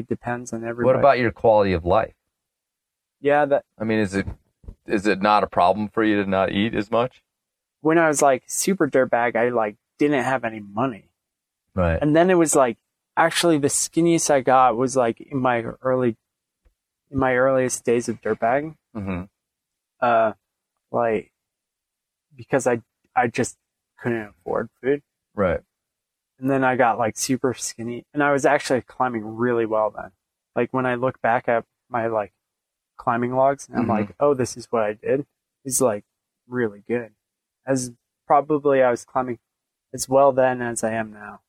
depends on everybody. What about your quality of life? Yeah, is it not a problem for you to not eat as much? When I was like super dirtbag, I like didn't have any money. Right. And then it was like actually the skinniest I got was like in my earliest days of dirtbagging. Mm-hmm. Like because I just couldn't afford food. Right. And then I got like super skinny, and I was actually climbing really well then. Like when I look back at my like climbing logs, and I'm like, oh, this is what I did. It's like really good. As probably I was climbing as well then as I am now,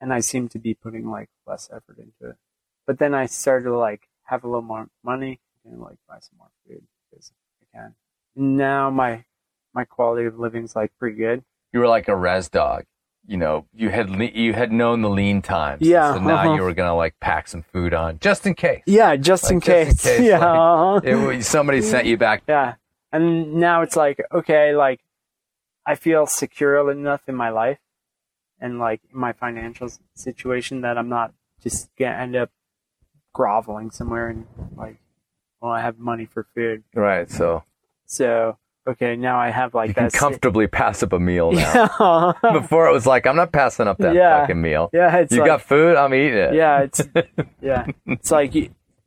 and I seem to be putting like less effort into it. But then I started to like have a little more money and like buy some more food because I can. Now my quality of living is like pretty good. You were like a res dog, you know. You had known the lean times, yeah. So now you were gonna like pack some food on just in case. Yeah, just in case. Yeah, like, somebody sent you back. Yeah, and now it's like okay, like I feel secure enough in my life and like in my financial situation that I'm not just gonna end up groveling somewhere and like, well, I have money for food. Right. So. Okay, now I have like that. You can comfortably pass up a meal now. Yeah. Before it was like, I'm not passing up that fucking meal. Yeah, it's you like, got food, I'm eating it. Yeah, it's like,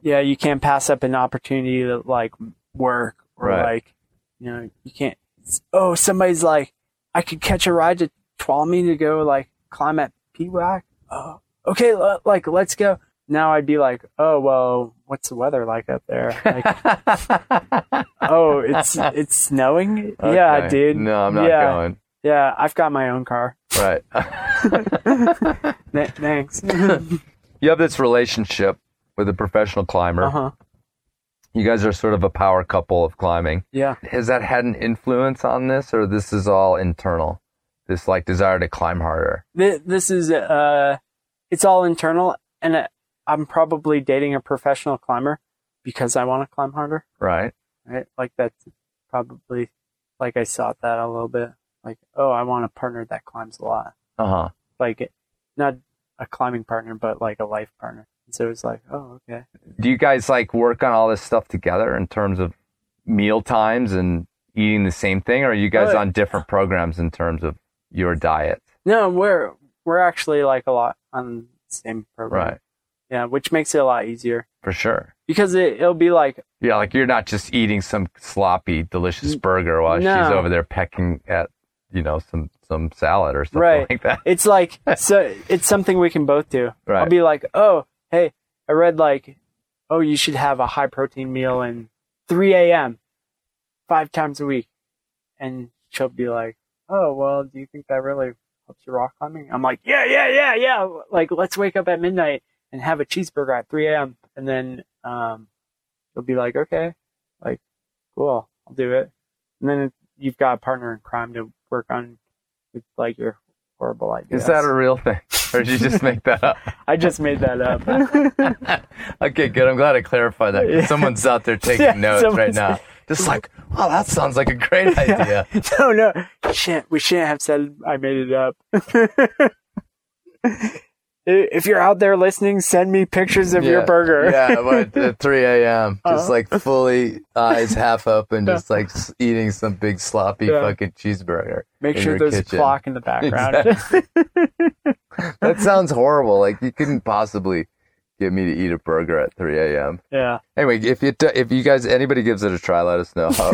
yeah, you can't pass up an opportunity to like work or like, you know, you can't. Oh, somebody's like, I could catch a ride to Tuolumne to go like climb at PWAC. Oh, okay, like let's go. Now I'd be like, oh, well, what's the weather like up there? Like, oh, it's snowing? Okay. Yeah, dude. No, I'm not going. Yeah, I've got my own car. Right. Thanks. You have this relationship with a professional climber. Uh-huh. You guys are sort of a power couple of climbing. Yeah. Has that had an influence on this, or this is all internal? This, like, desire to climb harder? This is, it's all internal, and I'm probably dating a professional climber because I want to climb harder. Right. Like that's probably like I sought that a little bit. Like, oh, I want a partner that climbs a lot. Like not a climbing partner, but like a life partner. And so it's like, oh, okay. Do you guys like work on all this stuff together in terms of meal times and eating the same thing? Or are you guys on different programs in terms of your diet? No, we're actually like a lot on the same program. Right. Yeah, which makes it a lot easier. For sure. Because it'll be like... Yeah, like you're not just eating some sloppy, delicious burger while she's over there pecking at, you know, some salad or something like that. It's like, so it's something we can both do. Right. I'll be like, oh, hey, I read like, oh, you should have a high-protein meal in 3 a.m., 5 times a week. And she'll be like, oh, well, do you think that really helps your rock climbing? I'm like, yeah. Like, let's wake up at midnight and have a cheeseburger at 3 a.m. And then you'll be like, okay, like, cool, I'll do it. And then you've got a partner in crime to work on with, like, your horrible ideas. Is that a real thing? Or did you just make that up? I just made that up. Okay, good. I'm glad I clarified that. Yeah. Someone's out there taking notes right now. Just like, wow, that sounds like a great idea. No. We shouldn't have said I made it up. If you're out there listening, send me pictures of your burger. Yeah, but at 3 a.m., just like fully eyes half open, just like eating some big sloppy fucking cheeseburger. Make sure there's a clock in the background. Exactly. That sounds horrible. Like, you couldn't possibly get me to eat a burger at 3 a.m. Yeah. Anyway, if you guys, anybody gives it a try, let us know how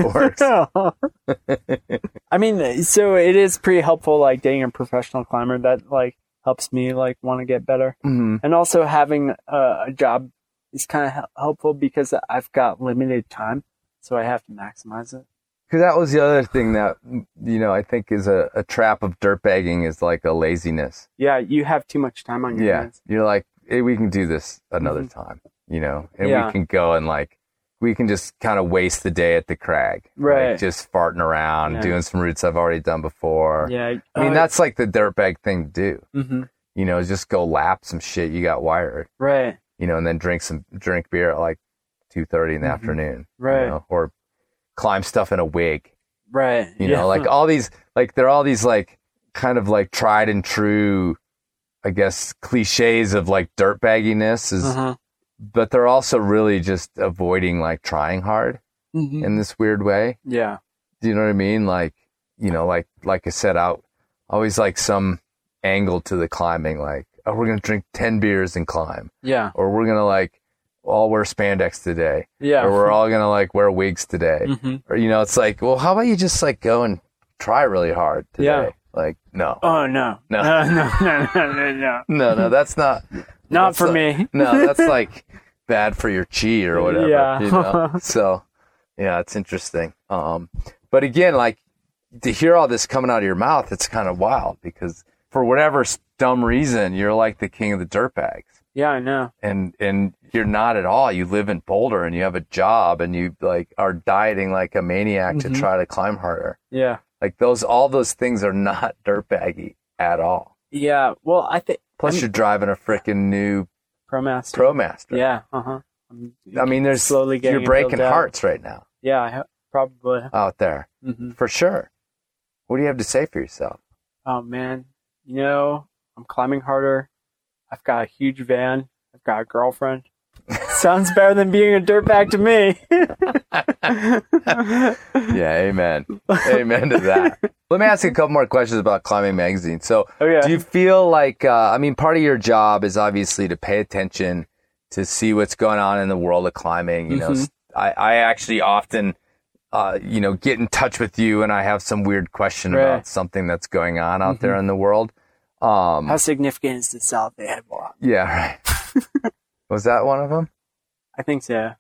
it works. I mean, so it is pretty helpful, like, dating a professional climber that, like, helps me like want to get better. Mm-hmm. And also having a job is kind of helpful because I've got limited time, so I have to maximize it. Because that was the other thing that, you know, I think is a trap of dirtbagging is like a laziness. Yeah, you have too much time on your hands. You're like, hey, we can do this another time, you know, and we can go and like, we can just kind of waste the day at the crag. Right. Like just farting around, doing some routes I've already done before. Yeah. I mean, that's like the dirtbag thing to do. Mm-hmm. You know, just go lap some shit you got wired. Right. You know, and then drink beer at like 2:30 in the afternoon. Right. You know, or climb stuff in a wig. Right. You know, like all these, like they're all these like kind of like tried and true, I guess, cliches of like dirtbagginess is... Uh-huh. But they're also really just avoiding like trying hard in this weird way. Yeah. Do you know what I mean? Like, you know, like I set out always like some angle to the climbing, like, oh, we're going to drink 10 beers and climb. Yeah. Or we're going to like all wear spandex today. Yeah. Or we're all going to like wear wigs today. Mm-hmm. Or, you know, it's like, well, how about you just like go and try really hard today? Yeah. Like, no. Oh, no. No. No, that's not. Not for me. No, that's like bad for your chi or whatever. Yeah. You know? So, yeah, it's interesting. But again, like to hear all this coming out of your mouth, it's kind of wild because for whatever dumb reason, you're like the king of the dirtbags. Yeah, I know. And you're not at all. You live in Boulder and you have a job and you like are dieting like a maniac to try to climb harder. Yeah. Like all those things are not dirtbaggy at all. Yeah. Well, I think. Plus, you're driving a freaking new ProMaster. Yeah. Uh-huh. I mean, there's slowly you're breaking hearts right now. Yeah, I probably out there for sure. What do you have to say for yourself? Oh man, you know, I'm climbing harder. I've got a huge van. I've got a girlfriend. Sounds better than being a dirtbag to me. Yeah, amen. Amen to that. Let me ask you a couple more questions about Climbing Magazine. So do you feel like, I mean, part of your job is obviously to pay attention to see what's going on in the world of climbing. You know, I actually often, you know, get in touch with you and I have some weird question about something that's going on out there in the world. How significant is the South End Walk? Yeah, right. Was that one of them? I think so.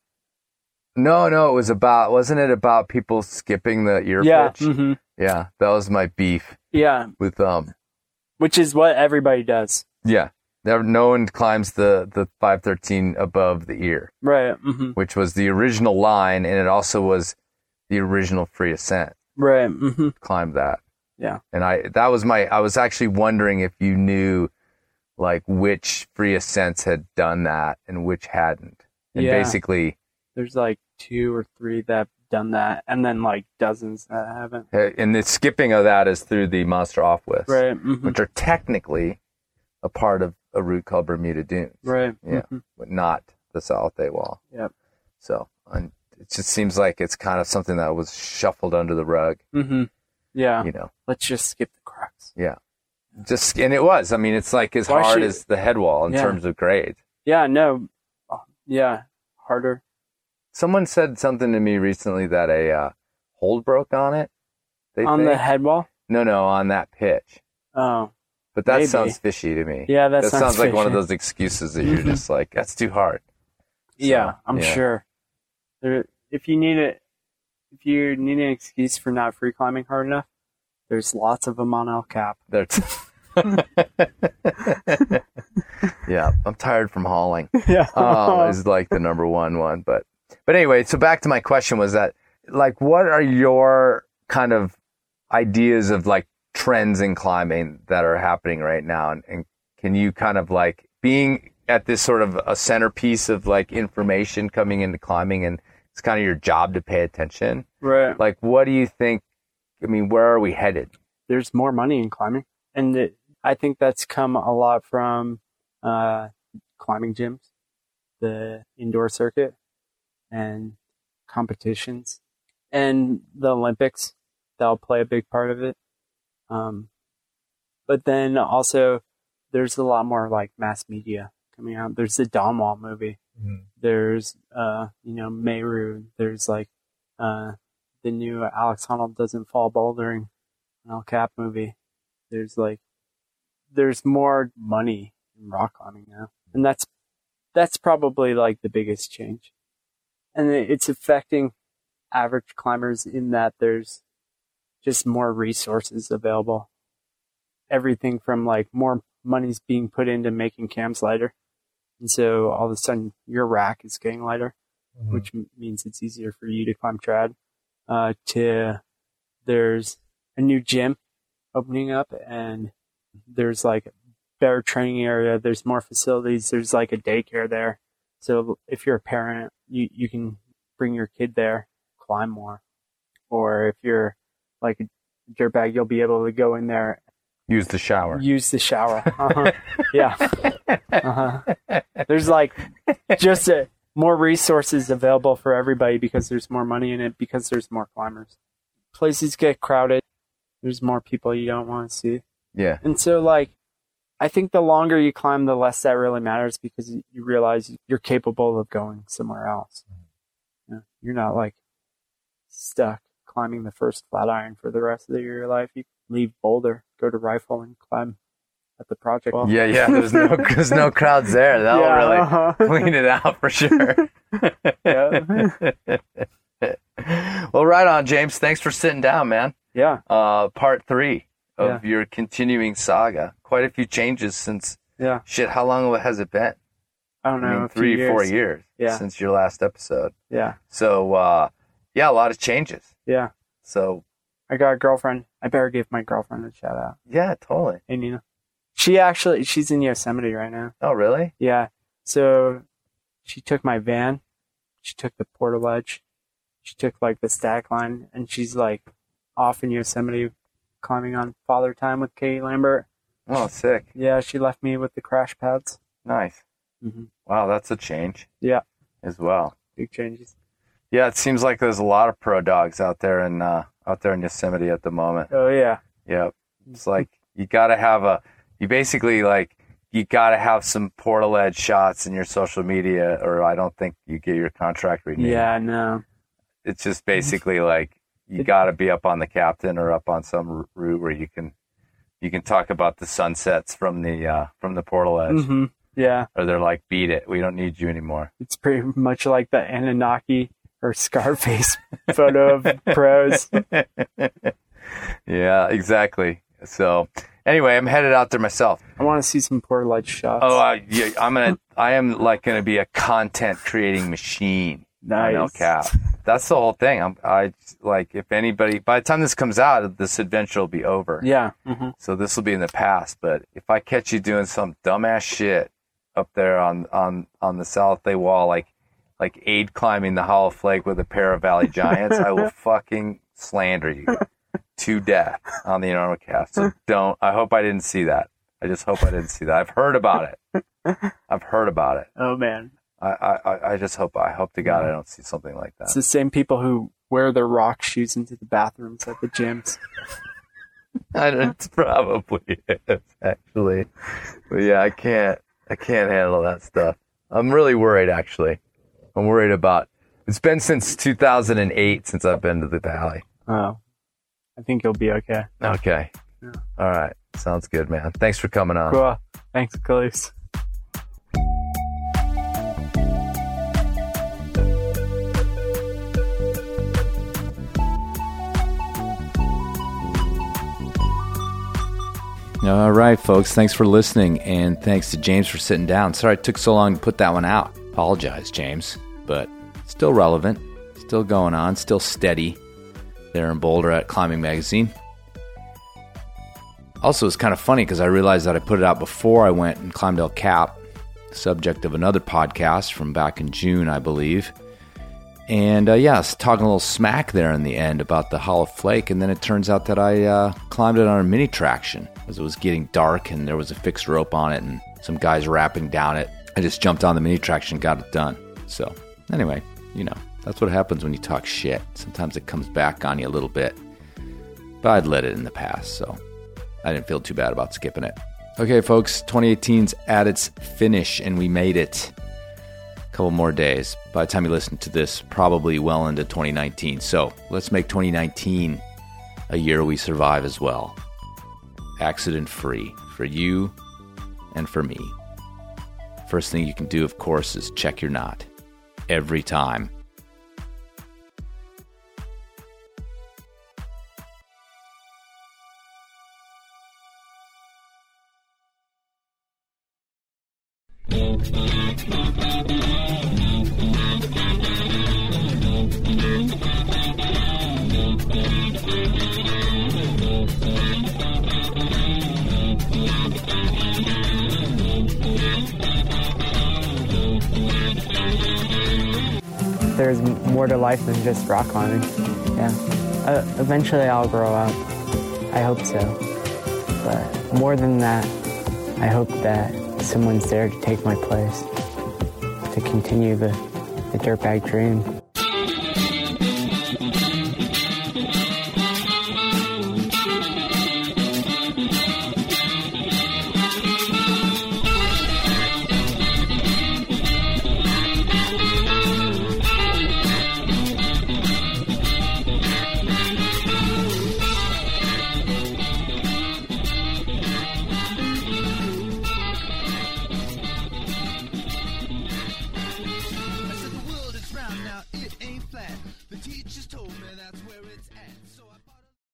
No, it was about, wasn't it about people skipping the ear pitch? Mm-hmm. Yeah, that was my beef. Yeah. With, which is what everybody does. Yeah. No one climbs the 513 above the ear. Right. Mm-hmm. Which was the original line, and it also was the original free ascent. Right. Mm-hmm. Climbed that. Yeah. And I was actually wondering if you knew like which free ascents had done that and which hadn't. And basically there's like two or three that have done that and then like dozens that haven't. And the skipping of that is through the Monster Off List, right, which are technically a part of a route called Bermuda Dunes. Right. Yeah. Mm-hmm. But not the South Bay Wall. Yep. So it just seems like it's kind of something that was shuffled under the rug. Mm-hmm. Yeah. You know. Let's just skip the cracks. Yeah. Just, and it was, I mean, it's like as hard as the head wall in terms of grade. Yeah, no. Yeah. Harder. Someone said something to me recently that a hold broke on it. The head wall? No, on that pitch. Oh. But that sounds fishy to me. Yeah, that sounds like one of those excuses that you're just like, that's too hard. So, yeah, I'm sure. If you need an excuse for not free climbing hard enough, there's lots of them on El Cap. Yeah, I'm tired from hauling. Yeah, is like the number one. But anyway, so back to my question was that like, what are your kind of ideas of like trends in climbing that are happening right now, and Can you kind of like being at this sort of a centerpiece of like information coming into climbing, and it's kind of your job to pay attention. Right. Like, what do you think? I mean, where are we headed? There's more money in climbing. And I think that's come a lot from climbing gyms, the indoor circuit, and competitions, and the Olympics. That'll play a big part of it. But then also, there's a lot more like mass media coming out. There's the Donwall movie. Mm-hmm. There's, Meru. There's like the new Alex Honnold Doesn't Fall Bouldering, an El Cap movie. There's like, there's more money in rock climbing now. And that's probably like the biggest change. And it's affecting average climbers in that there's just more resources available. Everything from like more money's being put into making cams lighter. And so all of a sudden your rack is getting lighter, mm-hmm. which means it's easier for you to climb trad. There's a new gym opening up, and there's like a better training area. There's more facilities. There's like a daycare there. So if you're a parent, you can bring your kid there, climb more. Or if you're like a dirtbag, you'll be able to go in there. Use the shower. Uh-huh. Yeah. Uh-huh. There's like just more resources available for everybody because there's more money in it, because there's more climbers. Places get crowded. There's more people you don't want to see. Yeah. And so like, I think the longer you climb, the less that really matters, because you realize you're capable of going somewhere else. You know, you're not like stuck climbing the first Flatiron for the rest of your life. You leave Boulder, go to Rifle, and climb at the project wall. Yeah, yeah. There's no crowds there. That'll really clean it out for sure. Well, right on, James. Thanks for sitting down, man. Yeah. Part 3 of your continuing saga. Quite a few changes since. Yeah. Shit, how long has it been? I don't know. 3 or 4 years. Yeah. Since your last episode. Yeah. So, a lot of changes. Yeah. So. I got a girlfriend. I better give my girlfriend a shout out. Yeah, totally. And Nina. She's in Yosemite right now. Oh, really? Yeah. So she took my van. She took the portaledge. She took like the stack line, and she's like off in Yosemite climbing on Father Time with Katie Lambert. Oh, sick. Yeah. She left me with the crash pads. Nice. Mm-hmm. Wow. That's a change. Yeah. As well. Big changes. Yeah. It seems like there's a lot of pro dogs out there and, out there in Yosemite at the moment. Oh yeah. Yeah. It's like you basically have some portaledge shots in your social media, or I don't think you get your contract renewed. Yeah, no. It's just basically like you got to be up on the captain or up on some route where you can talk about the sunsets from the portaledge. Mm-hmm. Yeah. Or they're like, beat it. We don't need you anymore. It's pretty much like the Anunnaki or Scarface photo of pros. Yeah, exactly. So anyway, I'm headed out there myself. I want to see some portaledge shots. Oh, I am gonna be a content creating machine. Nice. No cap. That's the whole thing. If anybody, by the time this comes out, this adventure will be over. Yeah. Mm-hmm. So this will be in the past. But if I catch you doing some dumbass shit up there on the South Bay Wall, like aid climbing the Hollow Flake with a pair of Valley Giants, I will fucking slander you to death on the EnormoCast. So don't. I hope I didn't see that. I just hope I didn't see that. I've heard about it. Oh man. I hope to God I don't see something like that. It's the same people who wear their rock shoes into the bathrooms at the gyms. It's probably is, actually. But yeah, I can't handle that stuff. I'm really worried, actually. I'm worried about. It's been since 2008 since I've been to the valley. Oh, I think you'll be okay. Okay. Yeah. All right. Sounds good, man. Thanks for coming on. Cool. Thanks, Kalous. All right, folks. Thanks for listening, and thanks to James for sitting down. Sorry it took so long to put that one out. Apologize, James, but still relevant, still going on, still steady there in Boulder at Climbing Magazine. Also, it's kind of funny because I realized that I put it out before I went and climbed El Cap, subject of another podcast from back in June, I believe. And yeah, I was talking a little smack there in the end about the Hollow Flake, and then it turns out that I climbed it on a mini traction as it was getting dark and there was a fixed rope on it and some guys rapping down it. I just jumped on the mini traction and got it done. So anyway, you know, that's what happens when you talk shit. Sometimes it comes back on you a little bit, but I'd let it in the past, so I didn't feel too bad about skipping it. Okay, folks, 2018's at its finish, and we made it. A couple more days. By the time you listen to this, probably well into 2019. So let's make 2019 a year we survive as well. Accident-free for you and for me. First thing you can do, of course, is check your knot. Every time. There's more to life than just rock climbing. Yeah. Eventually I'll grow up. I hope so. But more than that, I hope that someone's there to take my place, to continue the dirtbag dream.